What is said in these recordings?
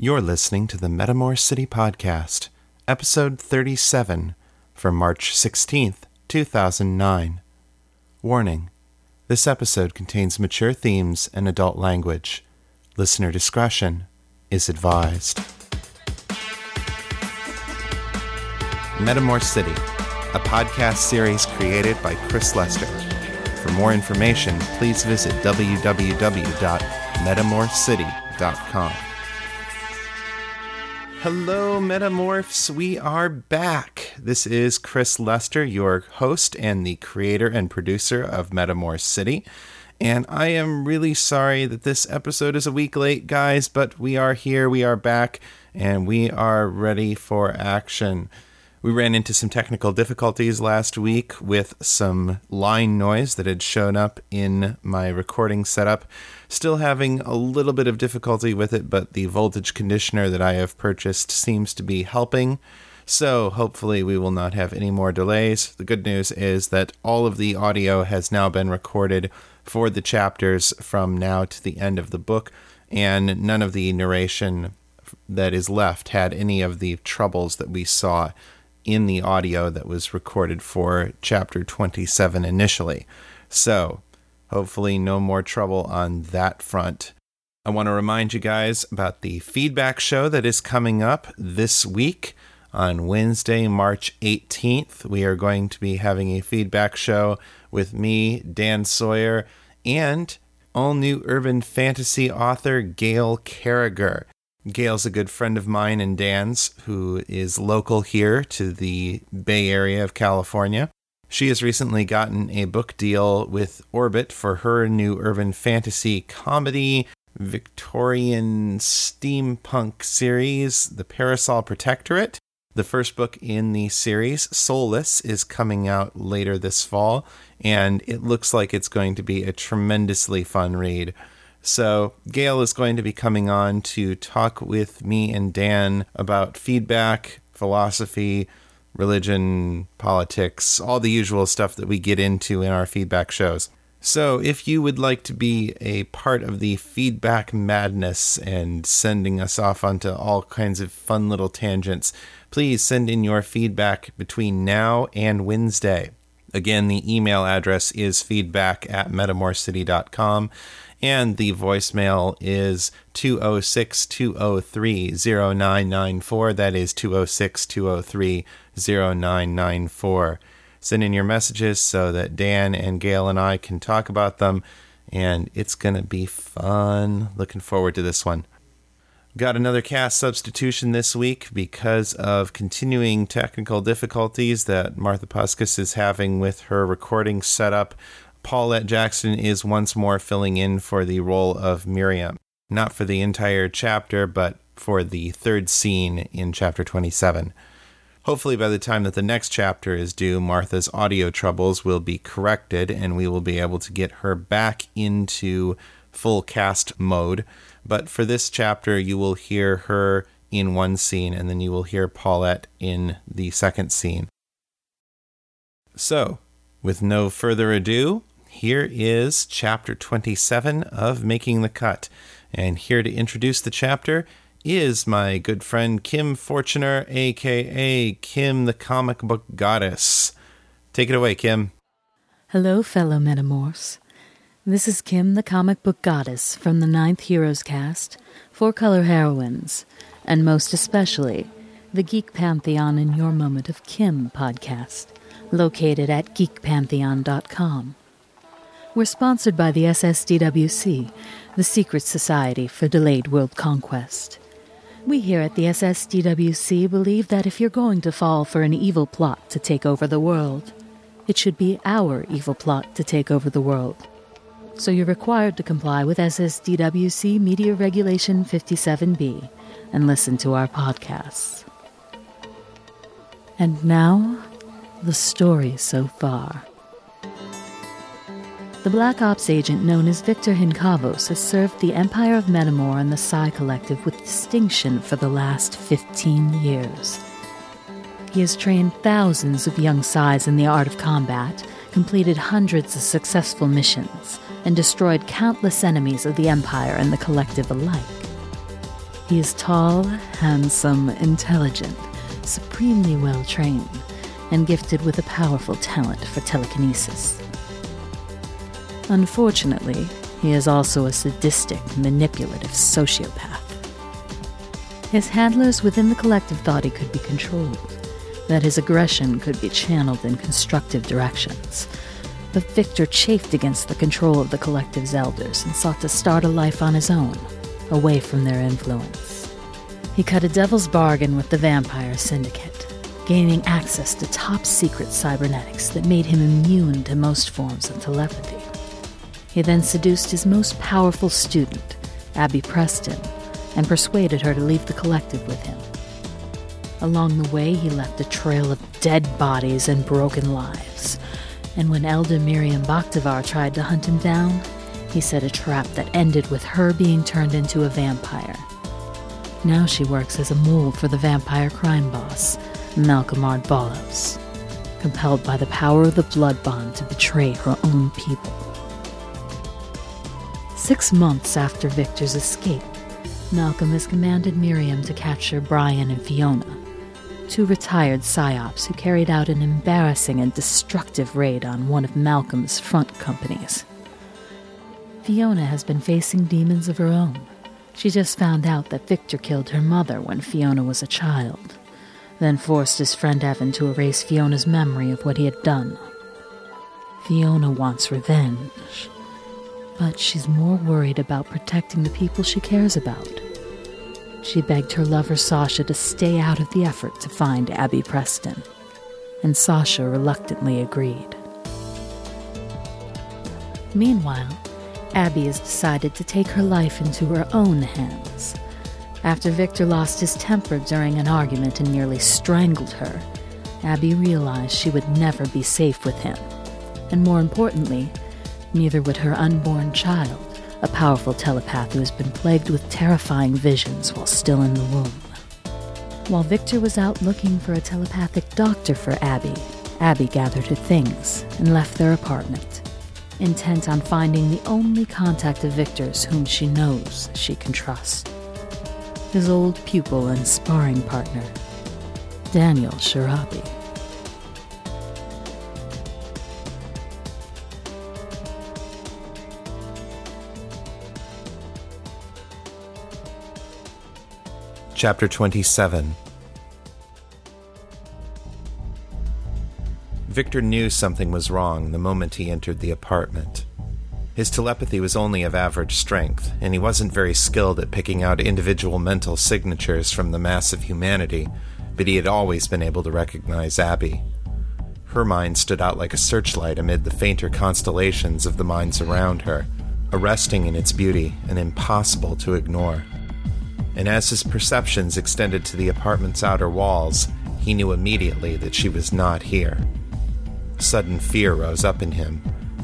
You're listening to the Metamor City Podcast, Episode 37, for March 16th, 2009. Warning: this episode contains mature themes and adult language. Listener discretion is advised. Metamor City, a podcast series created by Chris Lester. For more information, please visit www.metamorcity.com. Hello, Metamorphs. We are back. This is Chris Lester, your host and the creator and producer of Metamor City. And I am really sorry that this episode is a week late, guys, but we are here, we are back, and we are ready for action. We ran into some technical difficulties last week with some line noise that had shown up in my recording setup. Still having a little bit of difficulty with it, but the voltage conditioner that I have purchased seems to be helping. So hopefully we will not have any more delays. The good news is that all of the audio has now been recorded for the chapters from now to the end of the book, and none of the narration that is left had any of the troubles that we saw in the audio that was recorded for chapter 27 initially. So hopefully no more trouble on that front. I want to remind you guys about the feedback show that is coming up this week on Wednesday, March 18th. We are going to be having a feedback show with me, Dan Sawyer, and all-new urban fantasy author Gail Carriger. Gail's a good friend of mine and Dan's, who is local here to the Bay Area of California. She has recently gotten a book deal with Orbit for her new urban fantasy comedy, Victorian steampunk series, The Parasol Protectorate. The first book in the series, Soulless, is coming out later this fall, and it looks like it's going to be a tremendously fun read. So Gail is going to be coming on to talk with me and Dan about feedback, philosophy, religion, politics, all the usual stuff that we get into in our feedback shows. So if you would like to be a part of the feedback madness and sending us off onto all kinds of fun little tangents, please send in your feedback between now and Wednesday. Again, the email address is feedback@metamorcity.com. And the voicemail is 206-203-0994. That is 206-203-0994. Send in your messages so that Dan and Gail and I can talk about them. And it's going to be fun. Looking forward to this one. Got another cast substitution this week because of continuing technical difficulties that Martha Puskus is having with her recording setup. Paulette Jackson is once more filling in for the role of Miriam, not for the entire chapter, but for the third scene in chapter 27. Hopefully by the time that the next chapter is due, Martha's audio troubles will be corrected and we will be able to get her back into full cast mode. But for this chapter, you will hear her in one scene and then you will hear Paulette in the second scene. So, with no further ado, here is Chapter 27 of Making the Cut, and here to introduce the chapter is my good friend Kim Fortuner, a.k.a. Kim the Comic Book Goddess. Take it away, Kim. Hello, fellow Metamorphs. This is Kim the Comic Book Goddess from the Ninth Heroes cast, Four Color Heroines, and most especially, the Geek Pantheon in Your Moment of Kim podcast, located at geekpantheon.com. We're sponsored by the SSDWC, the Secret Society for Delayed World Conquest. We here at the SSDWC believe that if you're going to fall for an evil plot to take over the world, it should be our evil plot to take over the world. So you're required to comply with SSDWC Media Regulation 57B and listen to our podcasts. And now, the story so far. The Black Ops agent known as Victor Hinkavos has served the Empire of Metamor and the Psy Collective with distinction for the last 15 years. He has trained thousands of young Psys in the art of combat, completed hundreds of successful missions, and destroyed countless enemies of the Empire and the Collective alike. He is tall, handsome, intelligent, supremely well-trained, and gifted with a powerful talent for telekinesis. Unfortunately, he is also a sadistic, manipulative sociopath. His handlers within the collective thought he could be controlled, that his aggression could be channeled in constructive directions. But Victor chafed against the control of the collective's elders and sought to start a life on his own, away from their influence. He cut a devil's bargain with the Vampire Syndicate, gaining access to top-secret cybernetics that made him immune to most forms of telepathy. He then seduced his most powerful student, Abby Preston, and persuaded her to leave the collective with him. Along the way, he left a trail of dead bodies and broken lives, and when Elder Miriam Bakhtavar tried to hunt him down, he set a trap that ended with her being turned into a vampire. Now she works as a mole for the vampire crime boss, Malcolm Ardbalos, compelled by the power of the blood bond to betray her own people. 6 months after Victor's escape, Malcolm has commanded Miriam to capture Brian and Fiona, two retired psyops who carried out an embarrassing and destructive raid on one of Malcolm's front companies. Fiona has been facing demons of her own. She just found out that Victor killed her mother when Fiona was a child, then forced his friend Evan to erase Fiona's memory of what he had done. Fiona wants revenge, but she's more worried about protecting the people she cares about. She begged her lover Sasha to stay out of the effort to find Abby Preston, and Sasha reluctantly agreed. Meanwhile, Abby has decided to take her life into her own hands. After Victor lost his temper during an argument and nearly strangled her, Abby realized she would never be safe with him, and more importantly, neither would her unborn child, a powerful telepath who has been plagued with terrifying visions while still in the womb. While Victor was out looking for a telepathic doctor for Abby, Abby gathered her things and left their apartment, intent on finding the only contact of Victor's whom she knows she can trust. His old pupil and sparring partner, Daniel Shirabi. Chapter 27. Victor knew something was wrong the moment he entered the apartment. His telepathy was only of average strength, and he wasn't very skilled at picking out individual mental signatures from the mass of humanity, but he had always been able to recognize Abby. Her mind stood out like a searchlight amid the fainter constellations of the minds around her, arresting in its beauty and impossible to ignore. And as his perceptions extended to the apartment's outer walls, he knew immediately that she was not here. Sudden fear rose up in him.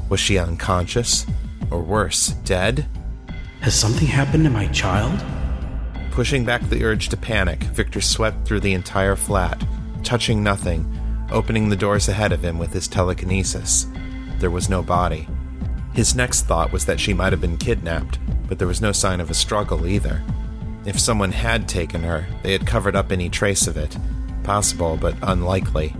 Was she unconscious? Or worse, dead? Has something happened to my child? Pushing back the urge to panic, Victor swept through the entire flat, touching nothing, opening the doors ahead of him with his telekinesis. There was no body. His next thought was that she might have been kidnapped, but there was no sign of a struggle either. If someone had taken her, they had covered up any trace of it. Possible, but unlikely.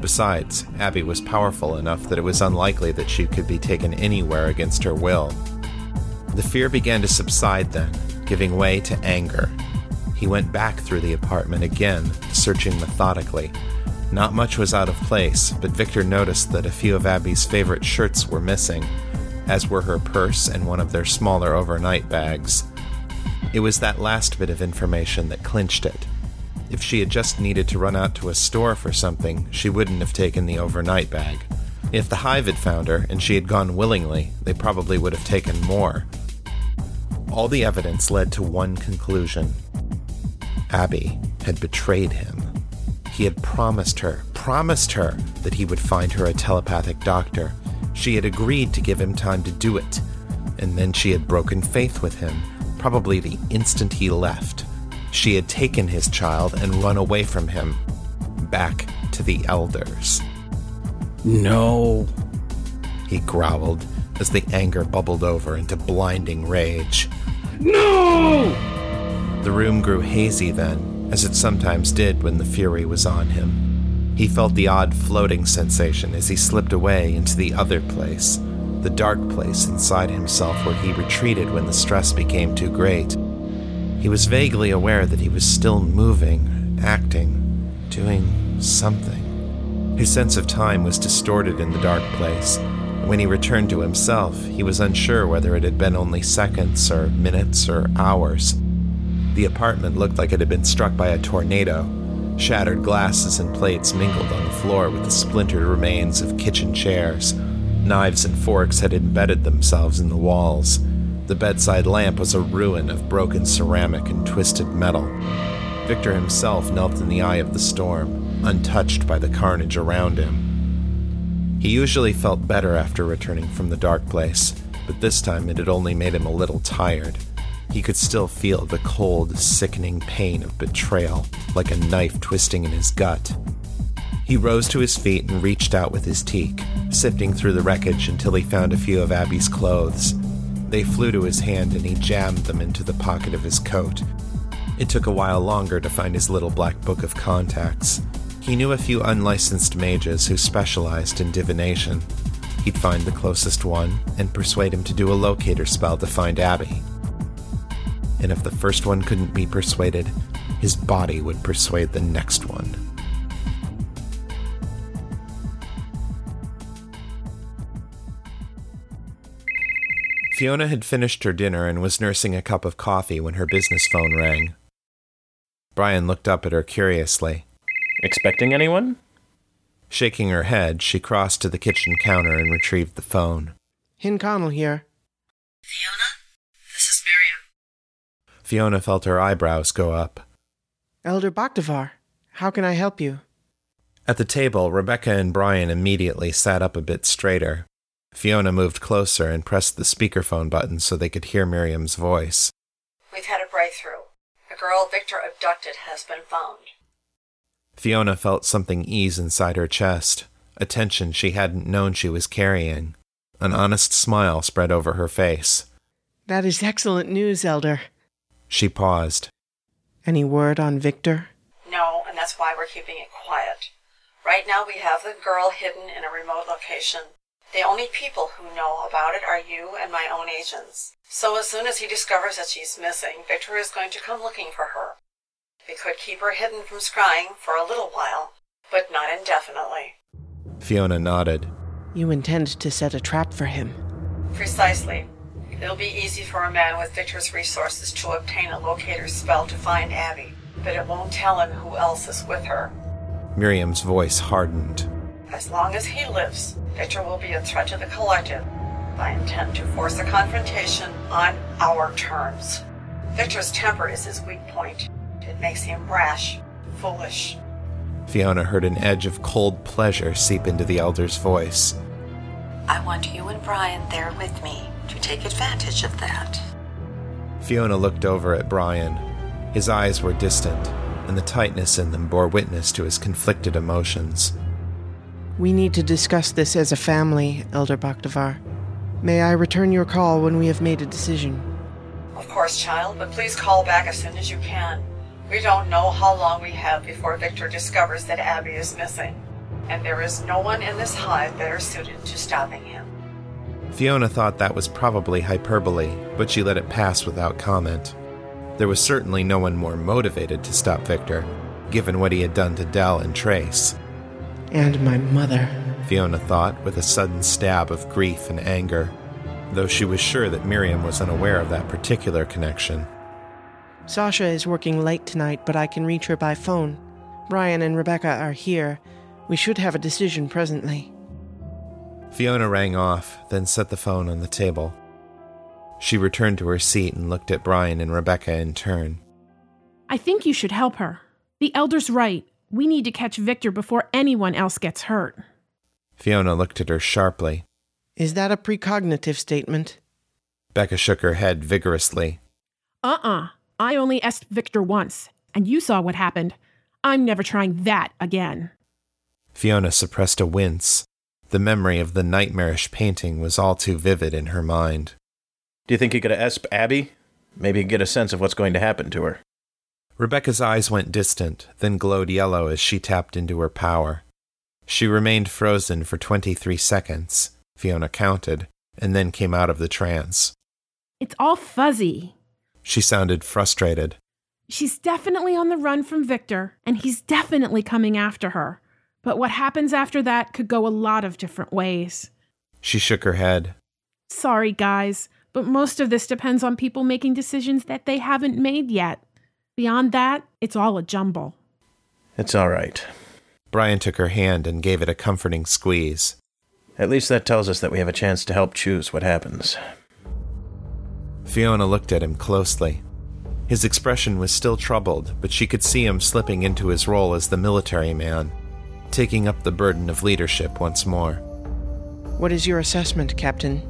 Besides, Abby was powerful enough that it was unlikely that she could be taken anywhere against her will. The fear began to subside then, giving way to anger. He went back through the apartment again, searching methodically. Not much was out of place, but Victor noticed that a few of Abby's favorite shirts were missing, as were her purse and one of their smaller overnight bags. It was that last bit of information that clinched it. If she had just needed to run out to a store for something, she wouldn't have taken the overnight bag. If the Hive had found her, and she had gone willingly, they probably would have taken more. All the evidence led to one conclusion. Abby had betrayed him. He had promised her that he would find her a telepathic doctor. She had agreed to give him time to do it, and then she had broken faith with him. Probably the instant he left. She had taken his child and run away from him, back to the elders. No, he growled as the anger bubbled over into blinding rage. No! The room grew hazy then, as it sometimes did when the fury was on him. He felt the odd floating sensation as he slipped away into the other place, the dark place inside himself where he retreated when the stress became too great. He was vaguely aware that he was still moving, acting, doing something. His sense of time was distorted in the dark place. When he returned to himself, he was unsure whether it had been only seconds or minutes or hours. The apartment looked like it had been struck by a tornado. Shattered glasses and plates mingled on the floor with the splintered remains of kitchen chairs. Knives and forks had embedded themselves in the walls. The bedside lamp was a ruin of broken ceramic and twisted metal. Victor himself knelt in the eye of the storm, untouched by the carnage around him. He usually felt better after returning from the dark place, but this time it had only made him a little tired. He could still feel the cold, sickening pain of betrayal, like a knife twisting in his gut. He rose to his feet and reached out with his teak, sifting through the wreckage until he found a few of Abby's clothes. They flew to his hand and he jammed them into the pocket of his coat. It took a while longer to find his little black book of contacts. He knew a few unlicensed mages who specialized in divination. He'd find the closest one and persuade him to do a locator spell to find Abby. And if the first one couldn't be persuaded, his body would persuade the next one. Fiona had finished her dinner and was nursing a cup of coffee when her business phone rang. Brian looked up at her curiously. Expecting anyone? Shaking her head, she crossed to the kitchen counter and retrieved the phone. Hinconnell here. Fiona? This is Miriam. Fiona felt her eyebrows go up. Elder Bakhtavar, how can I help you? At the table, Rebecca and Brian immediately sat up a bit straighter. Fiona moved closer and pressed the speakerphone button so they could hear Miriam's voice. We've had a breakthrough. A girl Victor abducted has been found. Fiona felt something ease inside her chest, a tension she hadn't known she was carrying. An honest smile spread over her face. That is excellent news, Elder. She paused. Any word on Victor? No, and that's why we're keeping it quiet. Right now we have the girl hidden in a remote location. The only people who know about it are you and my own agents. So as soon as he discovers that she's missing, Victor is going to come looking for her. We could keep her hidden from scrying for a little while, but not indefinitely. Fiona nodded. You intend to set a trap for him? Precisely. It'll be easy for a man with Victor's resources to obtain a locator spell to find Abby, but it won't tell him who else is with her. Miriam's voice hardened. As long as he lives, Victor will be a threat to the collective. I intend to force a confrontation on our terms. Victor's temper is his weak point. It makes him rash, foolish. Fiona heard an edge of cold pleasure seep into the elder's voice. I want you and Brian there with me. To take advantage of that. Fiona looked over at Brian. His eyes were distant, and the tightness in them bore witness to his conflicted emotions. We need to discuss this as a family, Elder Bakhtavar. May I return your call when we have made a decision? Of course, child, but please call back as soon as you can. We don't know how long we have before Victor discovers that Abby is missing, and there is no one in this hive better suited to stopping him. Fiona thought that was probably hyperbole, but she let it pass without comment. There was certainly no one more motivated to stop Victor, given what he had done to Dell and Trace. And my mother, Fiona thought, with a sudden stab of grief and anger, though she was sure that Miriam was unaware of that particular connection. Sasha is working late tonight, but I can reach her by phone. Brian and Rebecca are here. We should have a decision presently. Fiona rang off, then set the phone on the table. She returned to her seat and looked at Brian and Rebecca in turn. I think you should help her. The elder's right. We need to catch Victor before anyone else gets hurt. Fiona looked at her sharply. Is that a precognitive statement? Becca shook her head vigorously. I only asked Victor once, and you saw what happened. I'm never trying that again. Fiona suppressed a wince. The memory of the nightmarish painting was all too vivid in her mind. Do you think he could have asked Abby? Maybe get a sense of what's going to happen to her. Rebecca's eyes went distant, then glowed yellow as she tapped into her power. She remained frozen for 23 seconds, Fiona counted, and then came out of the trance. It's all fuzzy. She sounded frustrated. She's definitely on the run from Victor, and he's definitely coming after her. But what happens after that could go a lot of different ways. She shook her head. Sorry, guys, but most of this depends on people making decisions that they haven't made yet. Beyond that, it's all a jumble. It's all right. Brian took her hand and gave it a comforting squeeze. At least that tells us that we have a chance to help choose what happens. Fiona looked at him closely. His expression was still troubled, but she could see him slipping into his role as the military man, taking up the burden of leadership once more. What is your assessment, Captain?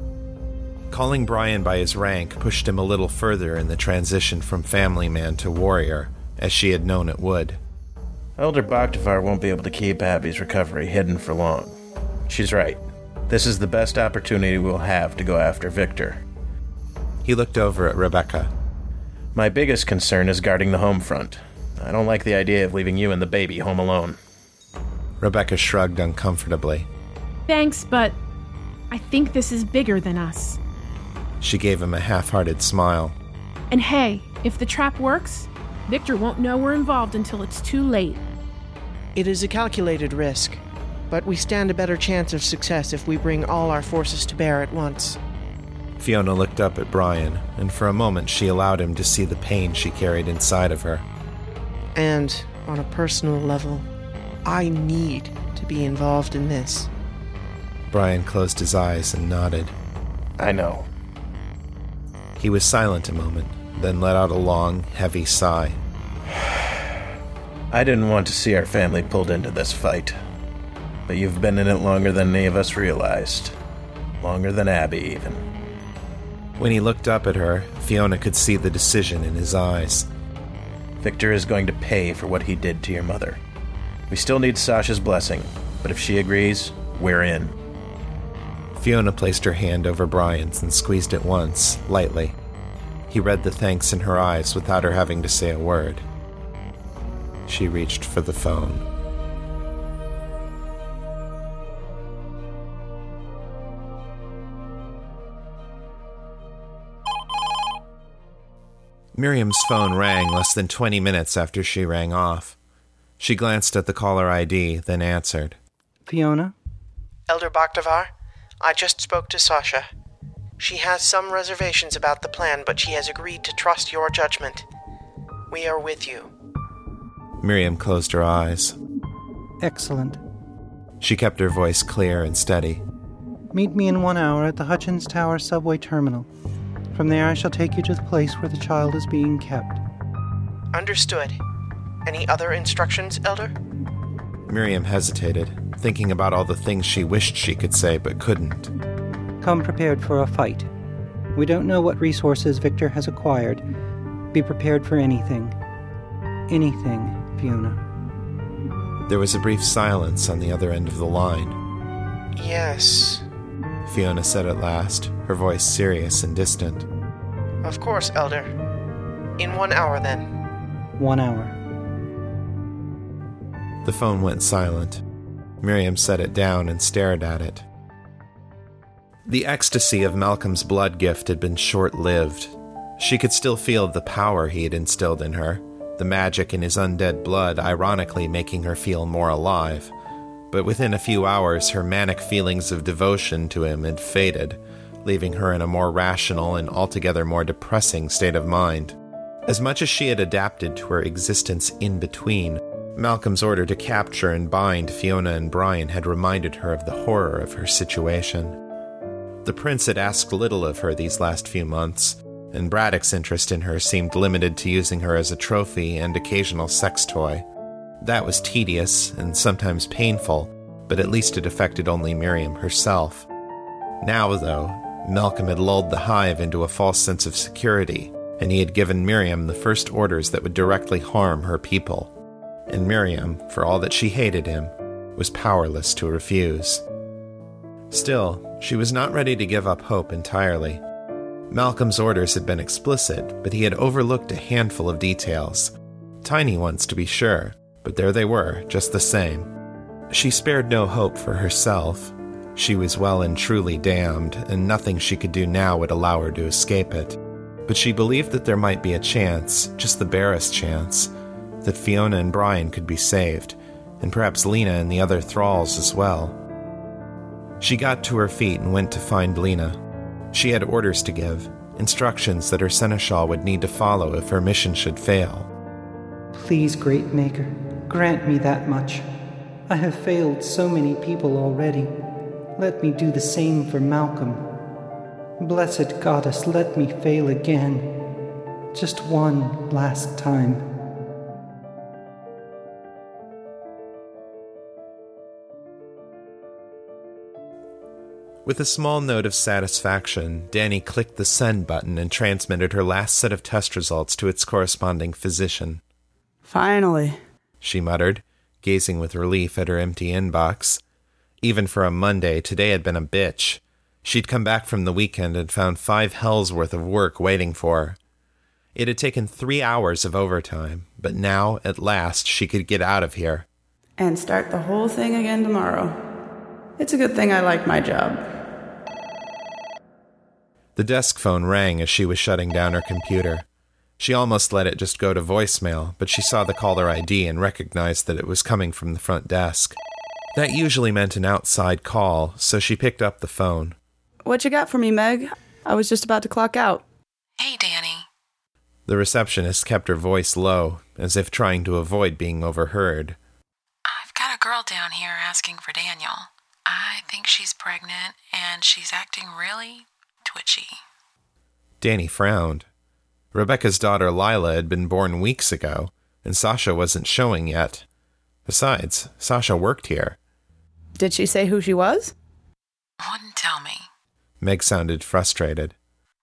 Calling Brian by his rank pushed him a little further in the transition from family man to warrior, as she had known it would. Elder Boktifar won't be able to keep Abby's recovery hidden for long. She's right. This is the best opportunity we'll have to go after Victor. He looked over at Rebecca. My biggest concern is guarding the home front. I don't like the idea of leaving you and the baby home alone. Rebecca shrugged uncomfortably. Thanks, but I think this is bigger than us. She gave him a half-hearted smile. And hey, if the trap works, Victor won't know we're involved until it's too late. It is a calculated risk, but we stand a better chance of success if we bring all our forces to bear at once. Fiona looked up at Brian, and for a moment she allowed him to see the pain she carried inside of her. And, on a personal level, I need to be involved in this. Brian closed his eyes and nodded. I know. He was silent a moment, then let out a long, heavy sigh. I didn't want to see our family pulled into this fight, but you've been in it longer than any of us realized. Longer than Abby, even. When he looked up at her, Fiona could see the decision in his eyes. Victor is going to pay for what he did to your mother. We still need Sasha's blessing, but if she agrees, we're in. Fiona placed her hand over Brian's and squeezed it once, lightly. He read the thanks in her eyes without her having to say a word. She reached for the phone. Miriam's phone rang less than 20 minutes after she rang off. She glanced at the caller ID, then answered. Fiona? Elder Boktifar, I just spoke to Sasha. She has some reservations about the plan, but she has agreed to trust your judgment. We are with you. Miriam closed her eyes. Excellent. She kept her voice clear and steady. Meet me in 1 hour at the Hutchins Tower subway terminal. From there, I shall take you to the place where the child is being kept. Understood. Any other instructions, Elder? Miriam hesitated, thinking about all the things she wished she could say but couldn't. Come prepared for a fight. We don't know what resources Victor has acquired. Be prepared for anything. Anything, Fiona. There was a brief silence on the other end of the line. Yes, Fiona said at last, her voice serious and distant. Of course, Elder. In 1 hour, then. 1 hour. The phone went silent. Miriam set it down and stared at it. The ecstasy of Malcolm's blood gift had been short-lived. She could still feel the power he had instilled in her, the magic in his undead blood ironically making her feel more alive. But within a few hours, her manic feelings of devotion to him had faded, leaving her in a more rational and altogether more depressing state of mind. As much as she had adapted to her existence in between, Malcolm's order to capture and bind Fiona and Brian had reminded her of the horror of her situation. The prince had asked little of her these last few months, and Braddock's interest in her seemed limited to using her as a trophy and occasional sex toy. That was tedious and sometimes painful, but at least it affected only Miriam herself. Now, though, Malcolm had lulled the hive into a false sense of security, and he had given Miriam the first orders that would directly harm her people. And Miriam, for all that she hated him, was powerless to refuse. Still, she was not ready to give up hope entirely. Malcolm's orders had been explicit, but he had overlooked a handful of details. Tiny ones, to be sure, but there they were, just the same. She spared no hope for herself. She was well and truly damned, and nothing she could do now would allow her to escape it. But she believed that there might be a chance, just the barest chance, that Fiona and Brian could be saved, and perhaps Lena and the other thralls as well. She got to her feet and went to find Lena. She had orders to give, instructions that her seneschal would need to follow if her mission should fail. Please, Great Maker, grant me that much. I have failed so many people already. Let me do the same for Malcolm. Blessed Goddess, let me fail again. Just one last time. With a small note of satisfaction, Danny clicked the send button and transmitted her last set of test results to its corresponding physician. Finally, she muttered, gazing with relief at her empty inbox. Even for a Monday, today had been a bitch. She'd come back from the weekend and found 5 hells worth of work waiting for her. It had taken 3 hours of overtime, but now, at last, she could get out of here. And start the whole thing again tomorrow. It's a good thing I like my job. The desk phone rang as she was shutting down her computer. She almost let it just go to voicemail, but she saw the caller ID and recognized that it was coming from the front desk. That usually meant an outside call, so she picked up the phone. What you got for me, Meg? I was just about to clock out. Hey, Danny. The receptionist kept her voice low, as if trying to avoid being overheard. I've got a girl down here asking for Daniel. I think she's pregnant, and she's acting really twitchy. Danny frowned. Rebecca's daughter Lila had been born weeks ago, and Sasha wasn't showing yet. Besides, Sasha worked here. Did she say who she was? Wouldn't tell me. Meg sounded frustrated.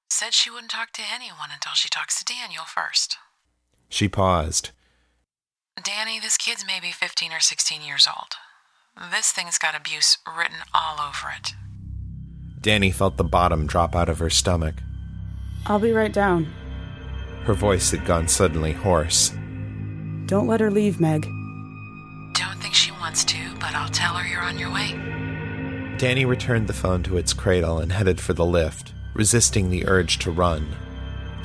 Said she wouldn't talk to anyone until she talks to Daniel first. She paused. Danny, this kid's maybe 15 or 16 years old. This thing's got abuse written all over it. Danny felt the bottom drop out of her stomach. I'll be right down. Her voice had gone suddenly hoarse. Don't let her leave, Meg. Don't think she wants to, but I'll tell her you're on your way. Danny returned the phone to its cradle and headed for the lift, resisting the urge to run.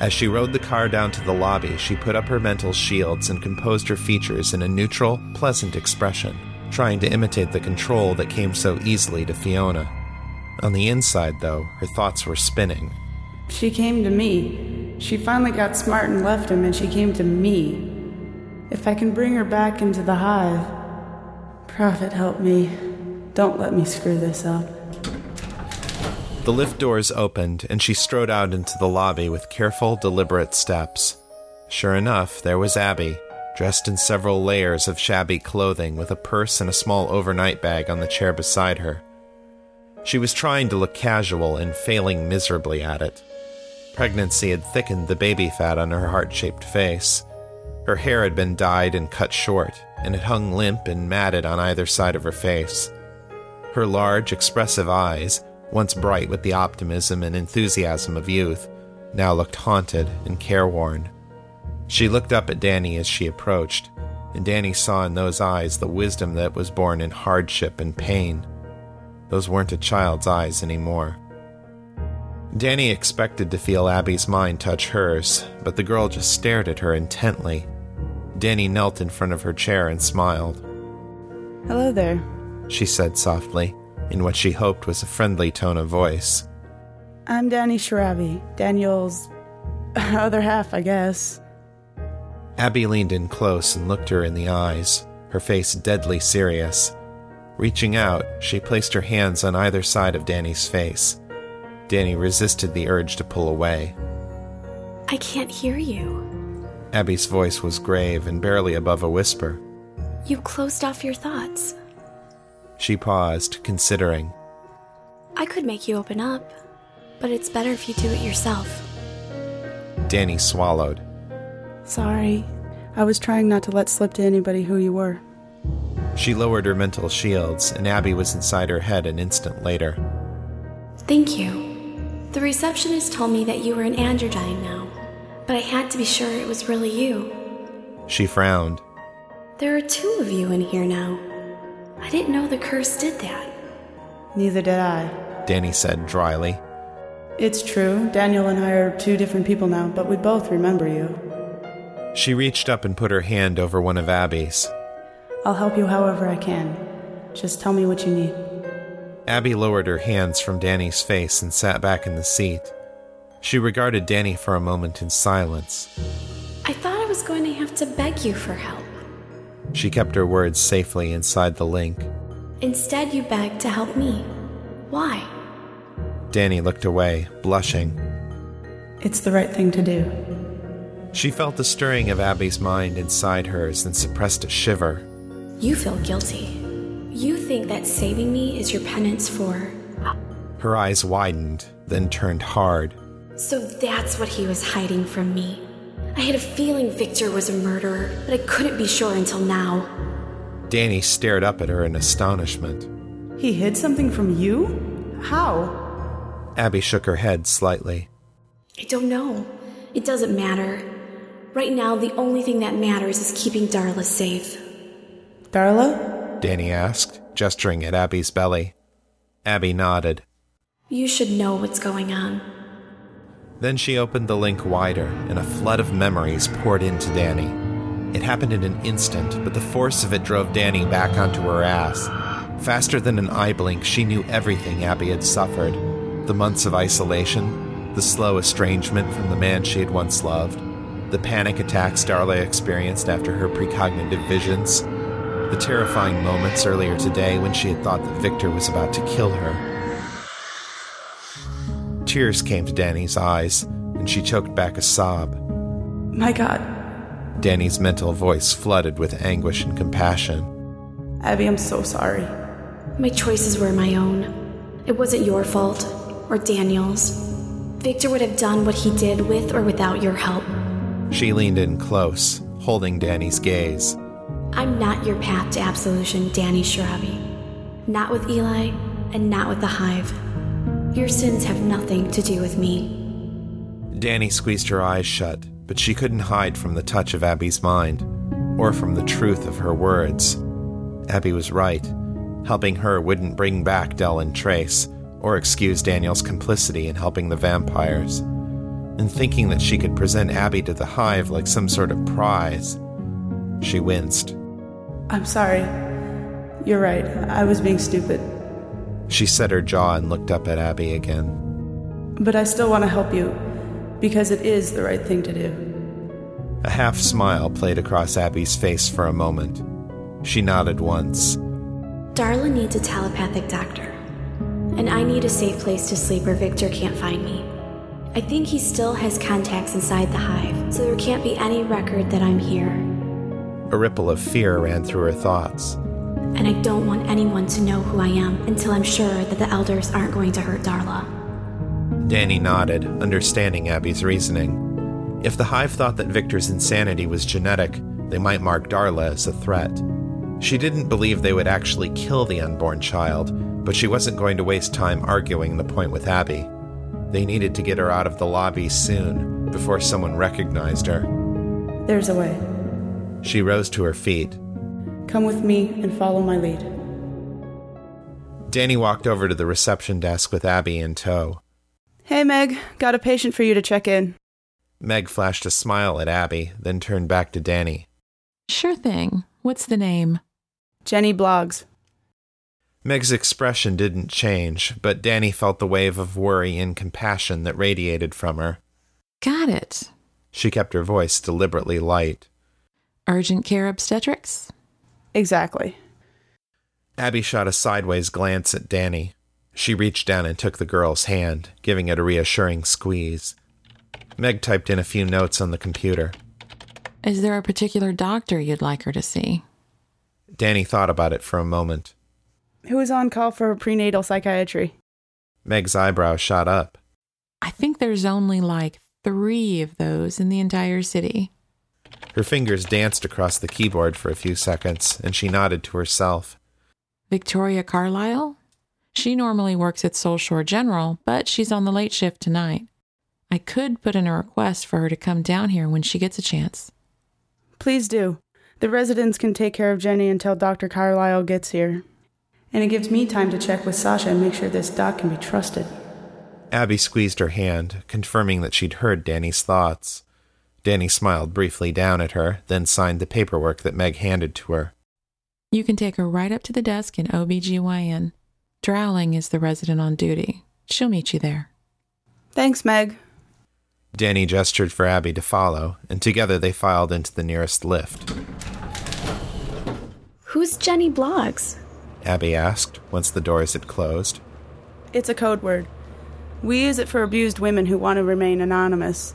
As she rode the car down to the lobby, she put up her mental shields and composed her features in a neutral, pleasant expression, trying to imitate the control that came so easily to Fiona. On the inside, though, her thoughts were spinning. She came to me. She finally got smart and left him, and she came to me. If I can bring her back into the hive... Prophet, help me. Don't let me screw this up. The lift doors opened, and she strode out into the lobby with careful, deliberate steps. Sure enough, there was Abby, dressed in several layers of shabby clothing with a purse and a small overnight bag on the chair beside her. She was trying to look casual and failing miserably at it. Pregnancy had thickened the baby fat on her heart-shaped face. Her hair had been dyed and cut short, and it hung limp and matted on either side of her face. Her large, expressive eyes, once bright with the optimism and enthusiasm of youth, now looked haunted and careworn. She looked up at Danny as she approached, and Danny saw in those eyes the wisdom that was born in hardship and pain. Those weren't a child's eyes anymore. Danny expected to feel Abby's mind touch hers, but the girl just stared at her intently. Danny knelt in front of her chair and smiled. Hello there, she said softly, in what she hoped was a friendly tone of voice. I'm Danny Shirabi, Daniel's other half, I guess. Abby leaned in close and looked her in the eyes, her face deadly serious. Reaching out, she placed her hands on either side of Danny's face. Danny resisted the urge to pull away. I can't hear you. Abby's voice was grave and barely above a whisper. You closed off your thoughts. She paused, considering. I could make you open up, but it's better if you do it yourself. Danny swallowed. Sorry, I was trying not to let slip to anybody who you were. She lowered her mental shields, and Abby was inside her head an instant later. Thank you. The receptionist told me that you were an androgyne now, but I had to be sure it was really you. She frowned. There are two of you in here now. I didn't know the curse did that. Neither did I, Danny said dryly. It's true. Daniel and I are two different people now, but we both remember you. She reached up and put her hand over one of Abby's. I'll help you however I can. Just tell me what you need. Abby lowered her hands from Danny's face and sat back in the seat. She regarded Danny for a moment in silence. I thought I was going to have to beg you for help. She kept her words safely inside the link. Instead, you begged to help me. Why? Danny looked away, blushing. It's the right thing to do. She felt the stirring of Abby's mind inside hers and suppressed a shiver. You feel guilty. You think that saving me is your penance for... Her eyes widened, then turned hard. So that's what he was hiding from me. I had a feeling Victor was a murderer, but I couldn't be sure until now. Danny stared up at her in astonishment. He hid something from you? How? Abby shook her head slightly. I don't know. It doesn't matter. Right now, the only thing that matters is keeping Darla safe. Darla? Danny asked, gesturing at Abby's belly. Abby nodded. You should know what's going on. Then she opened the link wider, and a flood of memories poured into Danny. It happened in an instant, but the force of it drove Danny back onto her ass. Faster than an eye blink, she knew everything Abby had suffered. The months of isolation, the slow estrangement from the man she had once loved, the panic attacks Darla experienced after her precognitive visions, the terrifying moments earlier today when she had thought that Victor was about to kill her. Tears came to Danny's eyes, and she choked back a sob. My God. Danny's mental voice flooded with anguish and compassion. Abby, I'm so sorry. My choices were my own. It wasn't your fault, or Daniel's. Victor would have done what he did with or without your help. She leaned in close, holding Danny's gaze. I'm not your path to absolution, Danny Shirabi. Not with Eli, and not with the Hive. Your sins have nothing to do with me. Danny squeezed her eyes shut, but she couldn't hide from the touch of Abby's mind, or from the truth of her words. Abby was right. Helping her wouldn't bring back Del and Trace, or excuse Daniel's complicity in helping the vampires. And thinking that she could present Abby to the Hive like some sort of prize, she winced. I'm sorry. You're right. I was being stupid. She set her jaw and looked up at Abby again. But I still want to help you, because it is the right thing to do. A half-smile played across Abby's face for a moment. She nodded once. Darla needs a telepathic doctor, and I need a safe place to sleep where Victor can't find me. I think he still has contacts inside the Hive, so there can't be any record that I'm here. A ripple of fear ran through her thoughts. And I don't want anyone to know who I am until I'm sure that the elders aren't going to hurt Darla. Danny nodded, understanding Abby's reasoning. If the Hive thought that Victor's insanity was genetic, they might mark Darla as a threat. She didn't believe they would actually kill the unborn child, but she wasn't going to waste time arguing the point with Abby. They needed to get her out of the lobby soon, before someone recognized her. There's a way. She rose to her feet. Come with me and follow my lead. Danny walked over to the reception desk with Abby in tow. Hey, Meg. Got a patient for you to check in. Meg flashed a smile at Abby, then turned back to Danny. Sure thing. What's the name? Jenny Bloggs. Meg's expression didn't change, but Danny felt the wave of worry and compassion that radiated from her. Got it. She kept her voice deliberately light. Urgent care obstetrics? Exactly. Abby shot a sideways glance at Danny. She reached down and took the girl's hand, giving it a reassuring squeeze. Meg typed in a few notes on the computer. Is there a particular doctor you'd like her to see? Danny thought about it for a moment. Who is on call for prenatal psychiatry? Meg's eyebrow shot up. I think there's only like 3 of those in the entire city. Her fingers danced across the keyboard for a few seconds, and she nodded to herself. Victoria Carlyle? She normally works at Soul Shore General, but she's on the late shift tonight. I could put in a request for her to come down here when she gets a chance. Please do. The residents can take care of Jenny until Dr. Carlyle gets here. And it gives me time to check with Sasha and make sure this doc can be trusted. Abby squeezed her hand, confirming that she'd heard Danny's thoughts. Danny smiled briefly down at her, then signed the paperwork that Meg handed to her. You can take her right up to the desk in OBGYN. Drowling is the resident on duty. She'll meet you there. Thanks, Meg. Danny gestured for Abby to follow, and together they filed into the nearest lift. Who's Jenny Bloggs? Abby asked, once the doors had closed. It's a code word. We use it for abused women who want to remain anonymous.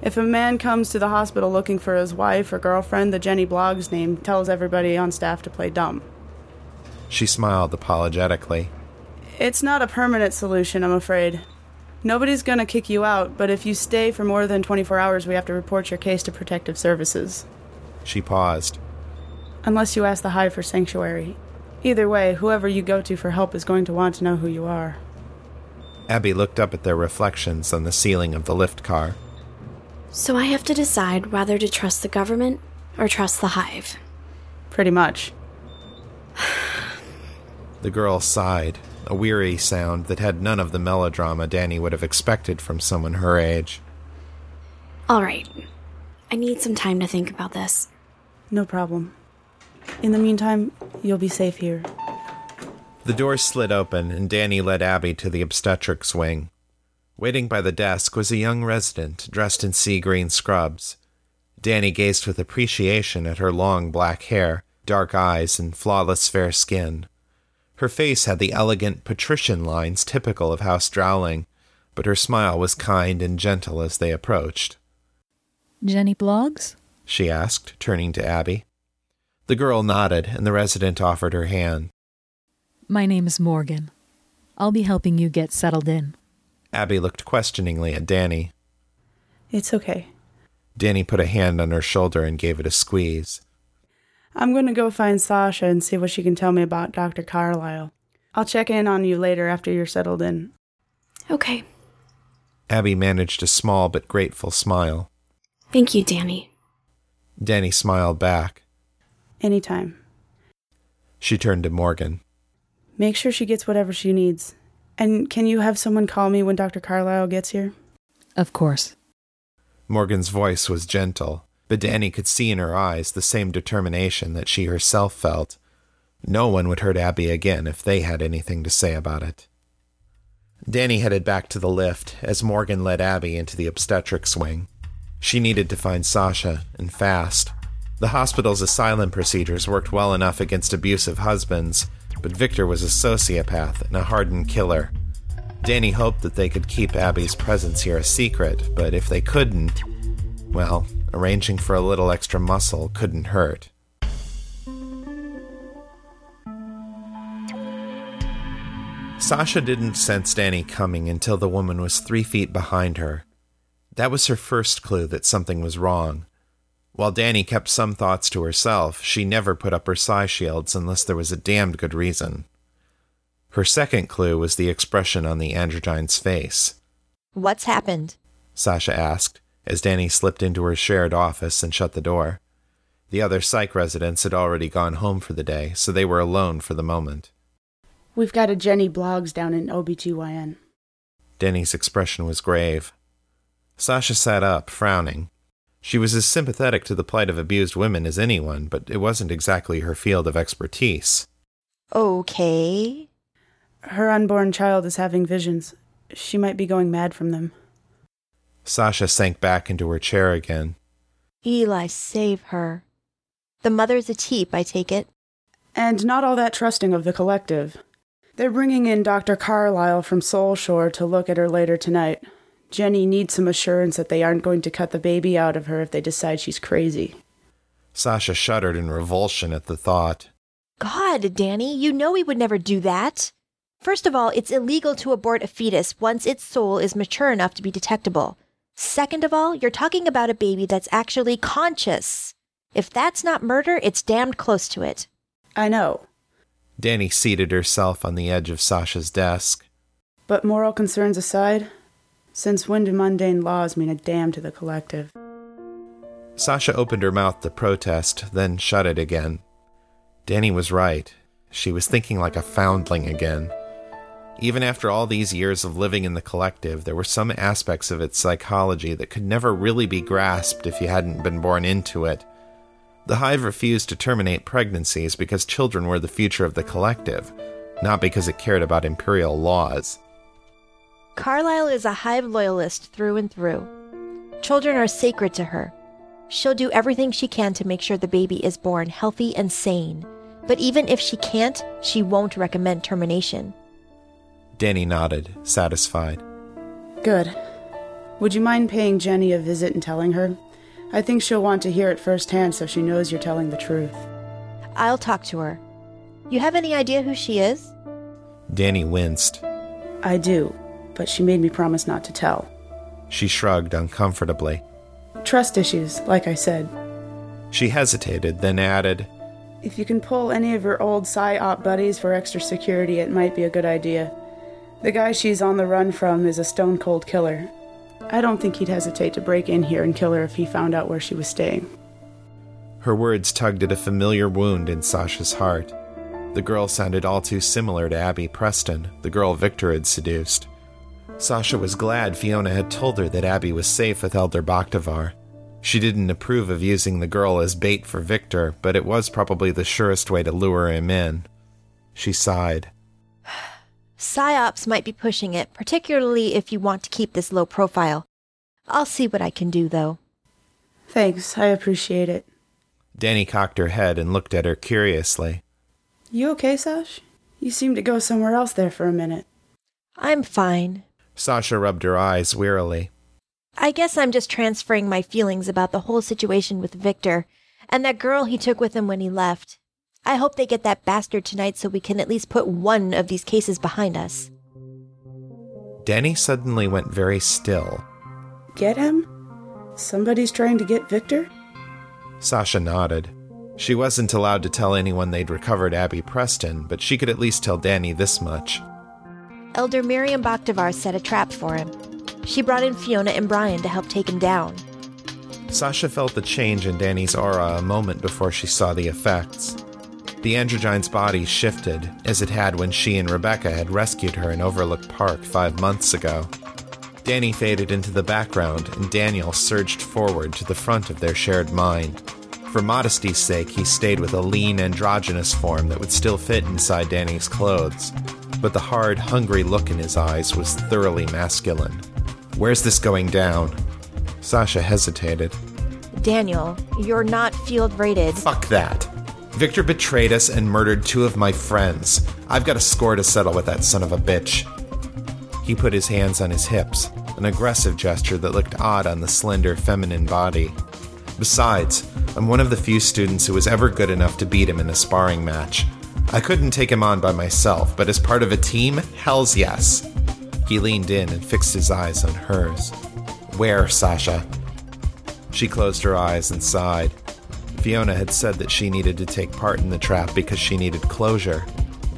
If a man comes to the hospital looking for his wife or girlfriend, the Jenny Bloggs name tells everybody on staff to play dumb. She smiled apologetically. It's not a permanent solution, I'm afraid. Nobody's going to kick you out, but if you stay for more than 24 hours, we have to report your case to Protective Services. She paused. Unless you ask the Hive for sanctuary. Either way, whoever you go to for help is going to want to know who you are. Abby looked up at their reflections on the ceiling of the lift car. So I have to decide whether to trust the government or trust the Hive. Pretty much. The girl sighed. A weary sound that had none of the melodrama Danny would have expected from someone her age. All right. I need some time to think about this. No problem. In the meantime, you'll be safe here. The door slid open, and Danny led Abby to the obstetrics wing. Waiting by the desk was a young resident dressed in sea-green scrubs. Danny gazed with appreciation at her long black hair, dark eyes, and flawless fair skin. Her face had the elegant patrician lines typical of House Drowling, but her smile was kind and gentle as they approached. Jenny Bloggs? She asked, turning to Abby. The girl nodded, and the resident offered her hand. My name is Morgan. I'll be helping you get settled in. Abby looked questioningly at Danny. It's okay. Danny put a hand on her shoulder and gave it a squeeze. I'm going to go find Sasha and see what she can tell me about Dr. Carlyle. I'll check in on you later after you're settled in. Okay. Abby managed a small but grateful smile. Thank you, Danny. Danny smiled back. Anytime. She turned to Morgan. Make sure she gets whatever she needs. And can you have someone call me when Dr. Carlyle gets here? Of course. Morgan's voice was gentle. But Danny could see in her eyes the same determination that she herself felt. No one would hurt Abby again if they had anything to say about it. Danny headed back to the lift as Morgan led Abby into the obstetrics wing. She needed to find Sasha, and fast. The hospital's asylum procedures worked well enough against abusive husbands, but Victor was a sociopath and a hardened killer. Danny hoped that they could keep Abby's presence here a secret, but if they couldn't, well... arranging for a little extra muscle couldn't hurt. Sasha didn't sense Danny coming until the woman was 3 feet behind her. That was her first clue that something was wrong. While Danny kept some thoughts to herself, she never put up her psi shields unless there was a damned good reason. Her second clue was the expression on the androgyne's face. What's happened? Sasha asked, as Danny slipped into her shared office and shut the door. The other psych residents had already gone home for the day, so they were alone for the moment. We've got a Jenny Bloggs down in OBGYN. Danny's expression was grave. Sasha sat up, frowning. She was as sympathetic to the plight of abused women as anyone, but it wasn't exactly her field of expertise. Okay. Her unborn child is having visions. She might be going mad from them. Sasha sank back into her chair again. Eli, save her. The mother's a teep, I take it. And not all that trusting of the collective. They're bringing in Dr. Carlyle from Soul Shore to look at her later tonight. Jenny needs some assurance that they aren't going to cut the baby out of her if they decide she's crazy. Sasha shuddered in revulsion at the thought. God, Danny, you know he would never do that. First of all, it's illegal to abort a fetus once its soul is mature enough to be detectable. Second of all, you're talking about a baby that's actually conscious. If that's not murder, it's damned close to it. I know. Danny seated herself on the edge of Sasha's desk. But moral concerns aside, since when do mundane laws mean a damn to the collective? Sasha opened her mouth to protest, then shut it again. Danny was right. She was thinking like a foundling again. Even after all these years of living in the collective, there were some aspects of its psychology that could never really be grasped if you hadn't been born into it. The Hive refused to terminate pregnancies because children were the future of the collective, not because it cared about imperial laws. Carlyle is a Hive loyalist through and through. Children are sacred to her. She'll do everything she can to make sure the baby is born healthy and sane. But even if she can't, she won't recommend termination. Danny nodded, satisfied. Good. Would you mind paying Jenny a visit and telling her? I think she'll want to hear it firsthand so she knows you're telling the truth. I'll talk to her. You have any idea who she is? Danny winced. I do, but she made me promise not to tell. She shrugged uncomfortably. Trust issues, like I said. She hesitated, then added, If you can pull any of your old psy-op buddies for extra security, it might be a good idea. The guy she's on the run from is a stone-cold killer. I don't think he'd hesitate to break in here and kill her if he found out where she was staying. Her words tugged at a familiar wound in Sasha's heart. The girl sounded all too similar to Abby Preston, the girl Victor had seduced. Sasha was glad Fiona had told her that Abby was safe with Elder Bakhtavar. She didn't approve of using the girl as bait for Victor, but it was probably the surest way to lure him in. She sighed. Psyops might be pushing it, particularly if you want to keep this low profile. I'll see what I can do, though. Thanks, I appreciate it. Danny cocked her head and looked at her curiously. You okay, Sash? You seemed to go somewhere else there for a minute. I'm fine. Sasha rubbed her eyes wearily. I guess I'm just transferring my feelings about the whole situation with Victor, and that girl he took with him when he left. I hope they get that bastard tonight so we can at least put one of these cases behind us. Danny suddenly went very still. Get him? Somebody's trying to get Victor? Sasha nodded. She wasn't allowed to tell anyone they'd recovered Abby Preston, but she could at least tell Danny this much. Elder Miriam Bakhtavar set a trap for him. She brought in Fiona and Brian to help take him down. Sasha felt the change in Danny's aura a moment before she saw the effects. The androgyne's body shifted, as it had when she and Rebecca had rescued her in Overlook Park 5 months ago. Danny faded into the background, and Daniel surged forward to the front of their shared mind. For modesty's sake, he stayed with a lean, androgynous form that would still fit inside Danny's clothes, but the hard, hungry look in his eyes was thoroughly masculine. Where's this going down? Sasha hesitated. Daniel, you're not field-rated. Fuck that. Victor betrayed us and murdered 2 of my friends. I've got a score to settle with that son of a bitch. He put his hands on his hips, an aggressive gesture that looked odd on the slender, feminine body. Besides, I'm one of the few students who was ever good enough to beat him in a sparring match. I couldn't take him on by myself, but as part of a team, hell's yes. He leaned in and fixed his eyes on hers. Where, Sasha? She closed her eyes and sighed. Fiona had said that she needed to take part in the trap because she needed closure.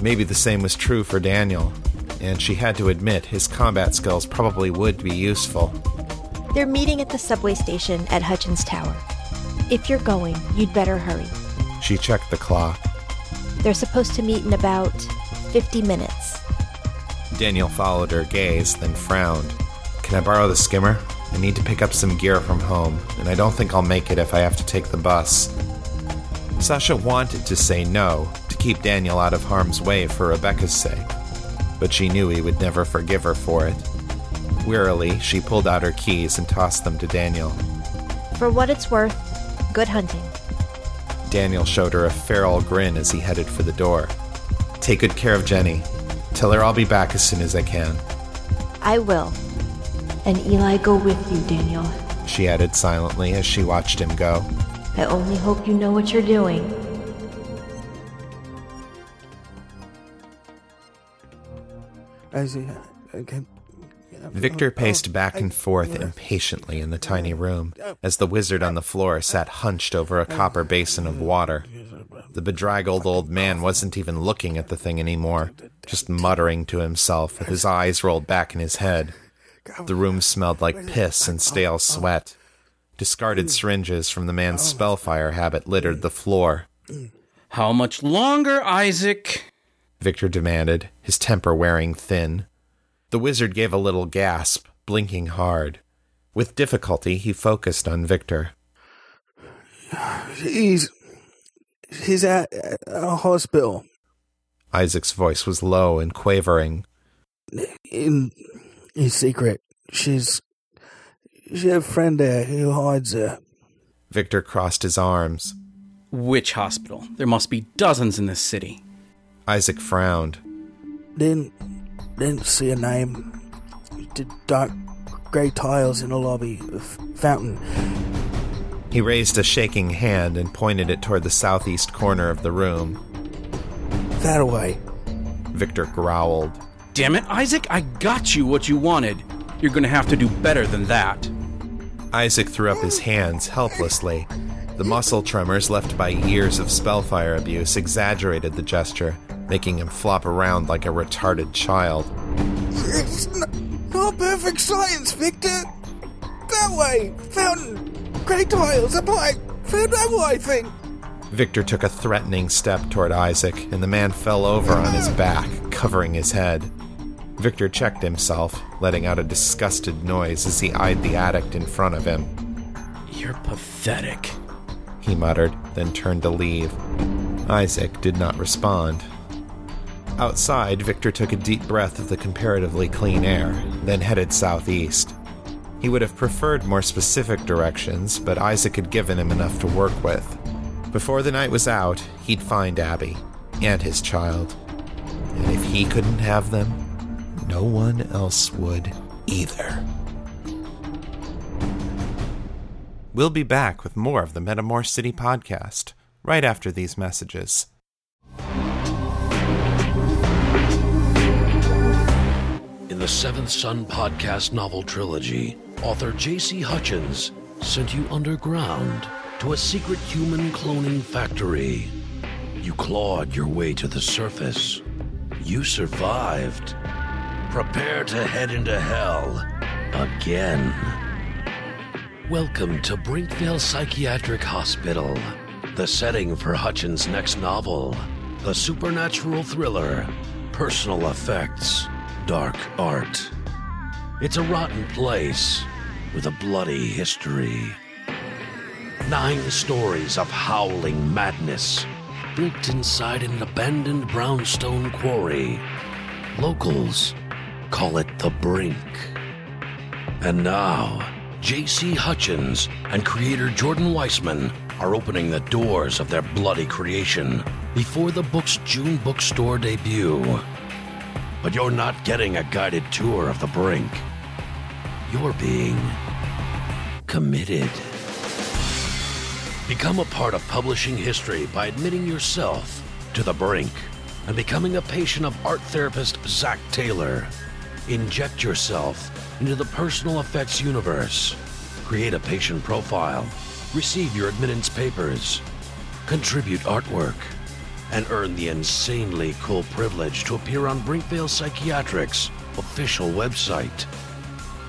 Maybe the same was true for Daniel, and she had to admit his combat skills probably would be useful. They're meeting at the subway station at Hutchins Tower. If you're going, you'd better hurry. She checked the clock. They're supposed to meet in about 50 minutes. Daniel followed her gaze, then frowned. Can I borrow the skimmer? I need to pick up some gear from home, and I don't think I'll make it if I have to take the bus. Sasha wanted to say no, to keep Daniel out of harm's way for Rebecca's sake, but she knew he would never forgive her for it. Wearily, she pulled out her keys and tossed them to Daniel. For what it's worth, good hunting. Daniel showed her a feral grin as he headed for the door. Take good care of Jenny. Tell her I'll be back as soon as I can. I will. And Eli, go with you, Daniel. She added silently as she watched him go. I only hope you know what you're doing. Victor paced back and forth impatiently in the tiny room as the wizard on the floor sat hunched over a copper basin of water. The bedraggled old man wasn't even looking at the thing anymore, just muttering to himself with his eyes rolled back in his head. The room smelled like piss and stale sweat. Discarded syringes from the man's spellfire habit littered the floor. How much longer, Isaac? Victor demanded, his temper wearing thin. The wizard gave a little gasp, blinking hard. With difficulty, he focused on Victor. He's at a hospital. Isaac's voice was low and quavering. In secret, she had a friend there who hides her. Victor crossed his arms. Which hospital? There must be dozens in this city. Isaac frowned. Didn't see a name. Dark grey tiles in a lobby. Fountain. He raised a shaking hand and pointed it toward the southeast corner of the room. That way. Victor growled. Damn it, Isaac, I got you what you wanted. You're going to have to do better than that. Isaac threw up his hands helplessly. The muscle tremors left by years of spellfire abuse exaggerated the gesture, making him flop around like a retarded child. It's not perfect science, Victor. That way, fountain, grey tiles, a pipe, found out what I think. Victor took a threatening step toward Isaac, and the man fell over on his back, covering his head. Victor checked himself, letting out a disgusted noise as he eyed the addict in front of him. You're pathetic, he muttered, then turned to leave. Isaac did not respond. Outside, Victor took a deep breath of the comparatively clean air, then headed southeast. He would have preferred more specific directions, but Isaac had given him enough to work with. Before the night was out, he'd find Abby and his child. And if he couldn't have them, no one else would either. We'll be back with more of the Metamor City podcast right after these messages. In the Seventh Son podcast novel trilogy, author J.C. Hutchins sent you underground to a secret human cloning factory. You clawed your way to the surface. You survived. Prepare to head into hell again. Welcome to Brinkville Psychiatric Hospital, the setting for Hutchins' next novel, the supernatural thriller, Personal Effects, Dark Art. It's a rotten place with a bloody history. 9 stories of howling madness, built inside an abandoned brownstone quarry. Locals call it The Brink. And now, J.C. Hutchins and creator Jordan Weissman are opening the doors of their bloody creation before the book's June bookstore debut. But you're not getting a guided tour of The Brink. You're being committed. Become a part of publishing history by admitting yourself to The Brink and becoming a patient of art therapist Zach Taylor. Inject yourself into the Personal Effects universe. Create a patient profile, receive your admittance papers, contribute artwork, and earn the insanely cool privilege to appear on Brinkvale Psychiatric's official website.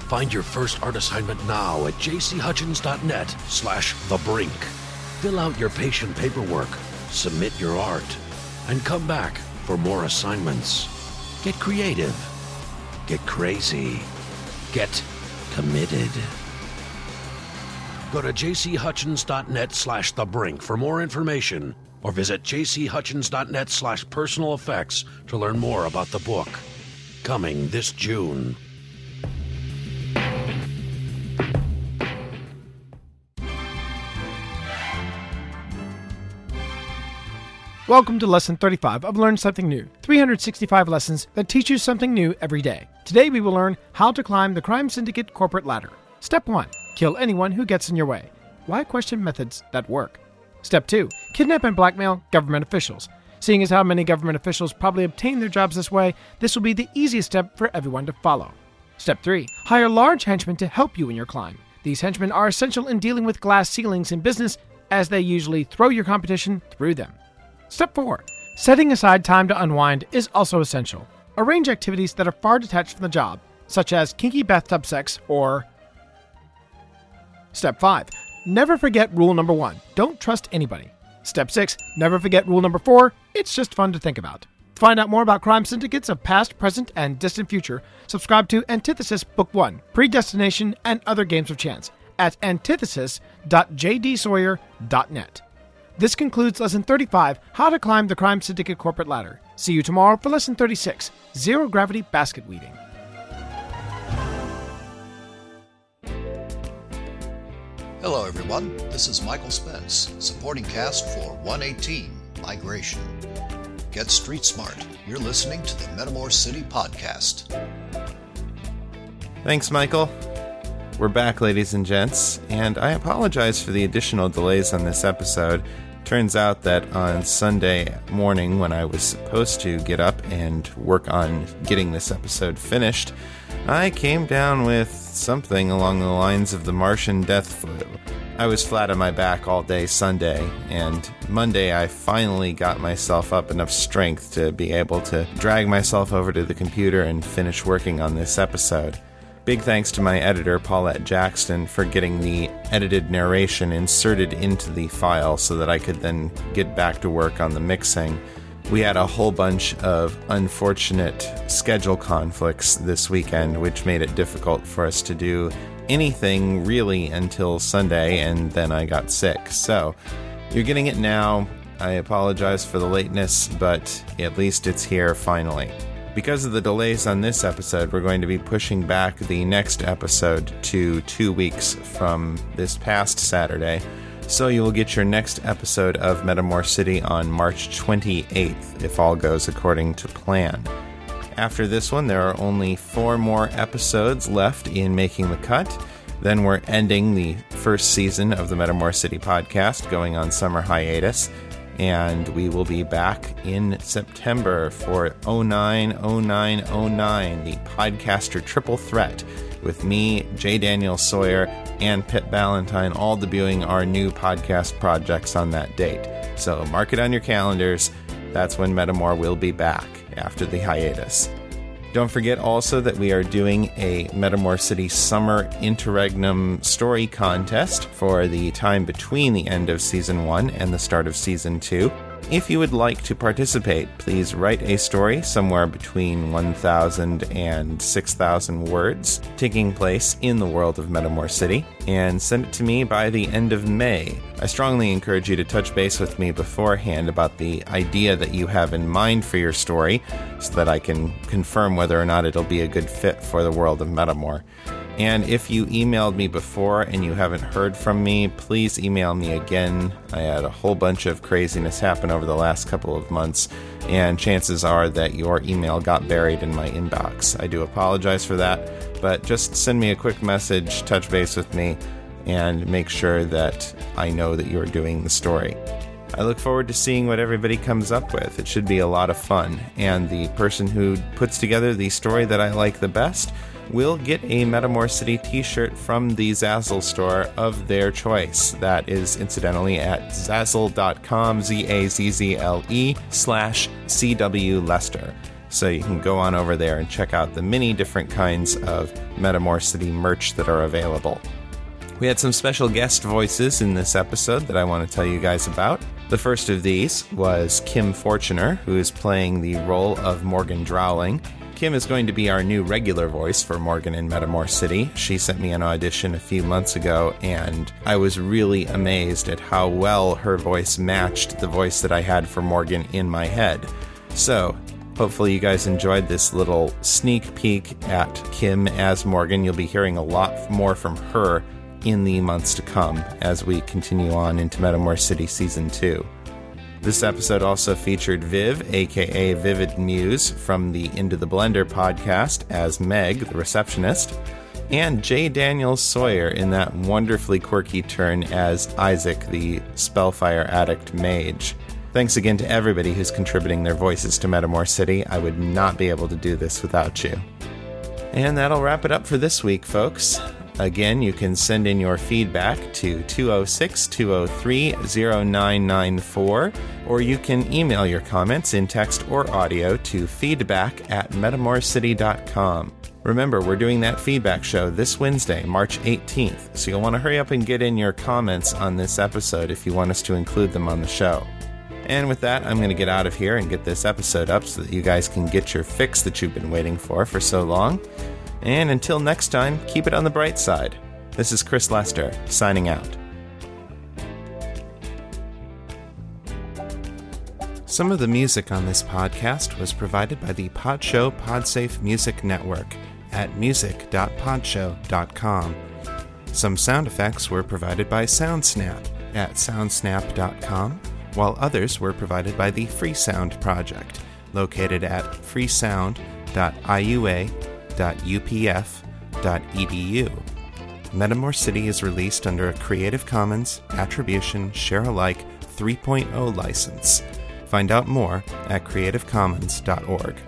Find your first art assignment now at jchutchins.net/thebrink. Fill out your patient paperwork, submit your art, and come back for more assignments. Get creative. Get crazy. Get committed. Go to jchutchins.net/thebrink for more information, or visit jchutchins.net/personal effects to learn more about the book. Coming this June. Welcome to Lesson 35 of Learn Something New, 365 lessons that teach you something new every day. Today we will learn how to climb the crime syndicate corporate ladder. Step 1. Kill anyone who gets in your way. Why question methods that work? Step 2. Kidnap and blackmail government officials. Seeing as how many government officials probably obtain their jobs this way, this will be the easiest step for everyone to follow. Step 3. Hire large henchmen to help you in your climb. These henchmen are essential in dealing with glass ceilings in business, as they usually throw your competition through them. Step 4. Setting aside time to unwind is also essential. Arrange activities that are far detached from the job, such as kinky bathtub sex or... Step 5. Never forget rule number 1. Don't trust anybody. Step 6. Never forget rule number 4. It's just fun to think about. To find out more about crime syndicates of past, present, and distant future, subscribe to Antithesis Book 1, Predestination and Other Games of Chance at antithesis.jdsawyer.net. This concludes Lesson 35, How to Climb the Crime Syndicate Corporate Ladder. See you tomorrow for Lesson 36, Zero Gravity Basket Weaving. Hello everyone, this is Michael Spence, supporting cast for 118 Migration. Get street smart. You're listening to the Metamor City podcast. Thanks, Michael. We're back, ladies and gents, and I apologize for the additional delays on this episode. Turns out that on Sunday morning, when I was supposed to get up and work on getting this episode finished, I came down with something along the lines of the Martian death flu. I was flat on my back all day Sunday, and Monday I finally got myself up enough strength to be able to drag myself over to the computer and finish working on this episode. Big thanks to my editor, Paulette Jackson, for getting the edited narration inserted into the file so that I could then get back to work on the mixing. We had a whole bunch of unfortunate schedule conflicts this weekend, which made it difficult for us to do anything really until Sunday, and then I got sick. So, you're getting it now. I apologize for the lateness, but at least it's here finally. Because of the delays on this episode, we're going to be pushing back the next episode to 2 weeks from this past Saturday. So you will get your next episode of Metamor City on March 28th, if all goes according to plan. After this one, there are only 4 more episodes left in making the cut. Then we're ending the first season of the Metamor City podcast, going on summer hiatus. And we will be back in September for 090909, the podcaster triple threat, with me, J. Daniel Sawyer, and Pitt Ballantyne all debuting our new podcast projects on that date. So mark it on your calendars. That's when Metamor will be back after the hiatus. Don't forget also that we are doing a Metamor City Summer Interregnum Story Contest for the time between the end of Season 1 and the start of Season 2. If you would like to participate, please write a story somewhere between 1,000 and 6,000 words taking place in the world of Metamor City, and send it to me by the end of May. I strongly encourage you to touch base with me beforehand about the idea that you have in mind for your story so that I can confirm whether or not it'll be a good fit for the world of Metamor. And if you emailed me before and you haven't heard from me, please email me again. I had a whole bunch of craziness happen over the last couple of months, and chances are that your email got buried in my inbox. I do apologize for that, but just send me a quick message, touch base with me, and make sure that I know that you're doing the story. I look forward to seeing what everybody comes up with. It should be a lot of fun. And the person who puts together the story that I like the best will get a Metamor City t-shirt from the Zazzle store of their choice. That is incidentally at zazzle.com, ZAZZLE/CW Lester. So you can go on over there and check out the many different kinds of Metamor City merch that are available. We had some special guest voices in this episode that I want to tell you guys about. The first of these was Kim Fortuner, who is playing the role of Morgan Drowling. Kim is going to be our new regular voice for Morgan in Metamor City. She sent me an audition a few months ago, and I was really amazed at how well her voice matched the voice that I had for Morgan in my head. So, hopefully you guys enjoyed this little sneak peek at Kim as Morgan. You'll be hearing a lot more from her in the months to come as we continue on into Metamor City Season 2. This episode also featured Viv, aka Vivid Muse, from the Into the Blender podcast as Meg, the receptionist, and J. Daniel Sawyer in that wonderfully quirky turn as Isaac, the Spellfire Addict Mage. Thanks again to everybody who's contributing their voices to Metamor City. I would not be able to do this without you. And that'll wrap it up for this week, folks. Again, you can send in your feedback to 206-203-0994, or you can email your comments in text or audio to feedback@metamorcity.com. Remember, we're doing that feedback show this Wednesday, March 18th, so you'll want to hurry up and get in your comments on this episode if you want us to include them on the show. And with that, I'm going to get out of here and get this episode up so that you guys can get your fix that you've been waiting for so long. And until next time, keep it on the bright side. This is Chris Lester, signing out. Some of the music on this podcast was provided by the Podshow Podsafe Music Network at music.podshow.com. Some sound effects were provided by SoundSnap at soundsnap.com, while others were provided by the Freesound Project, located at freesound.iua.upf.edu. Metamor City is released under a Creative Commons Attribution Share-alike 3.0 license. Find out more at creativecommons.org.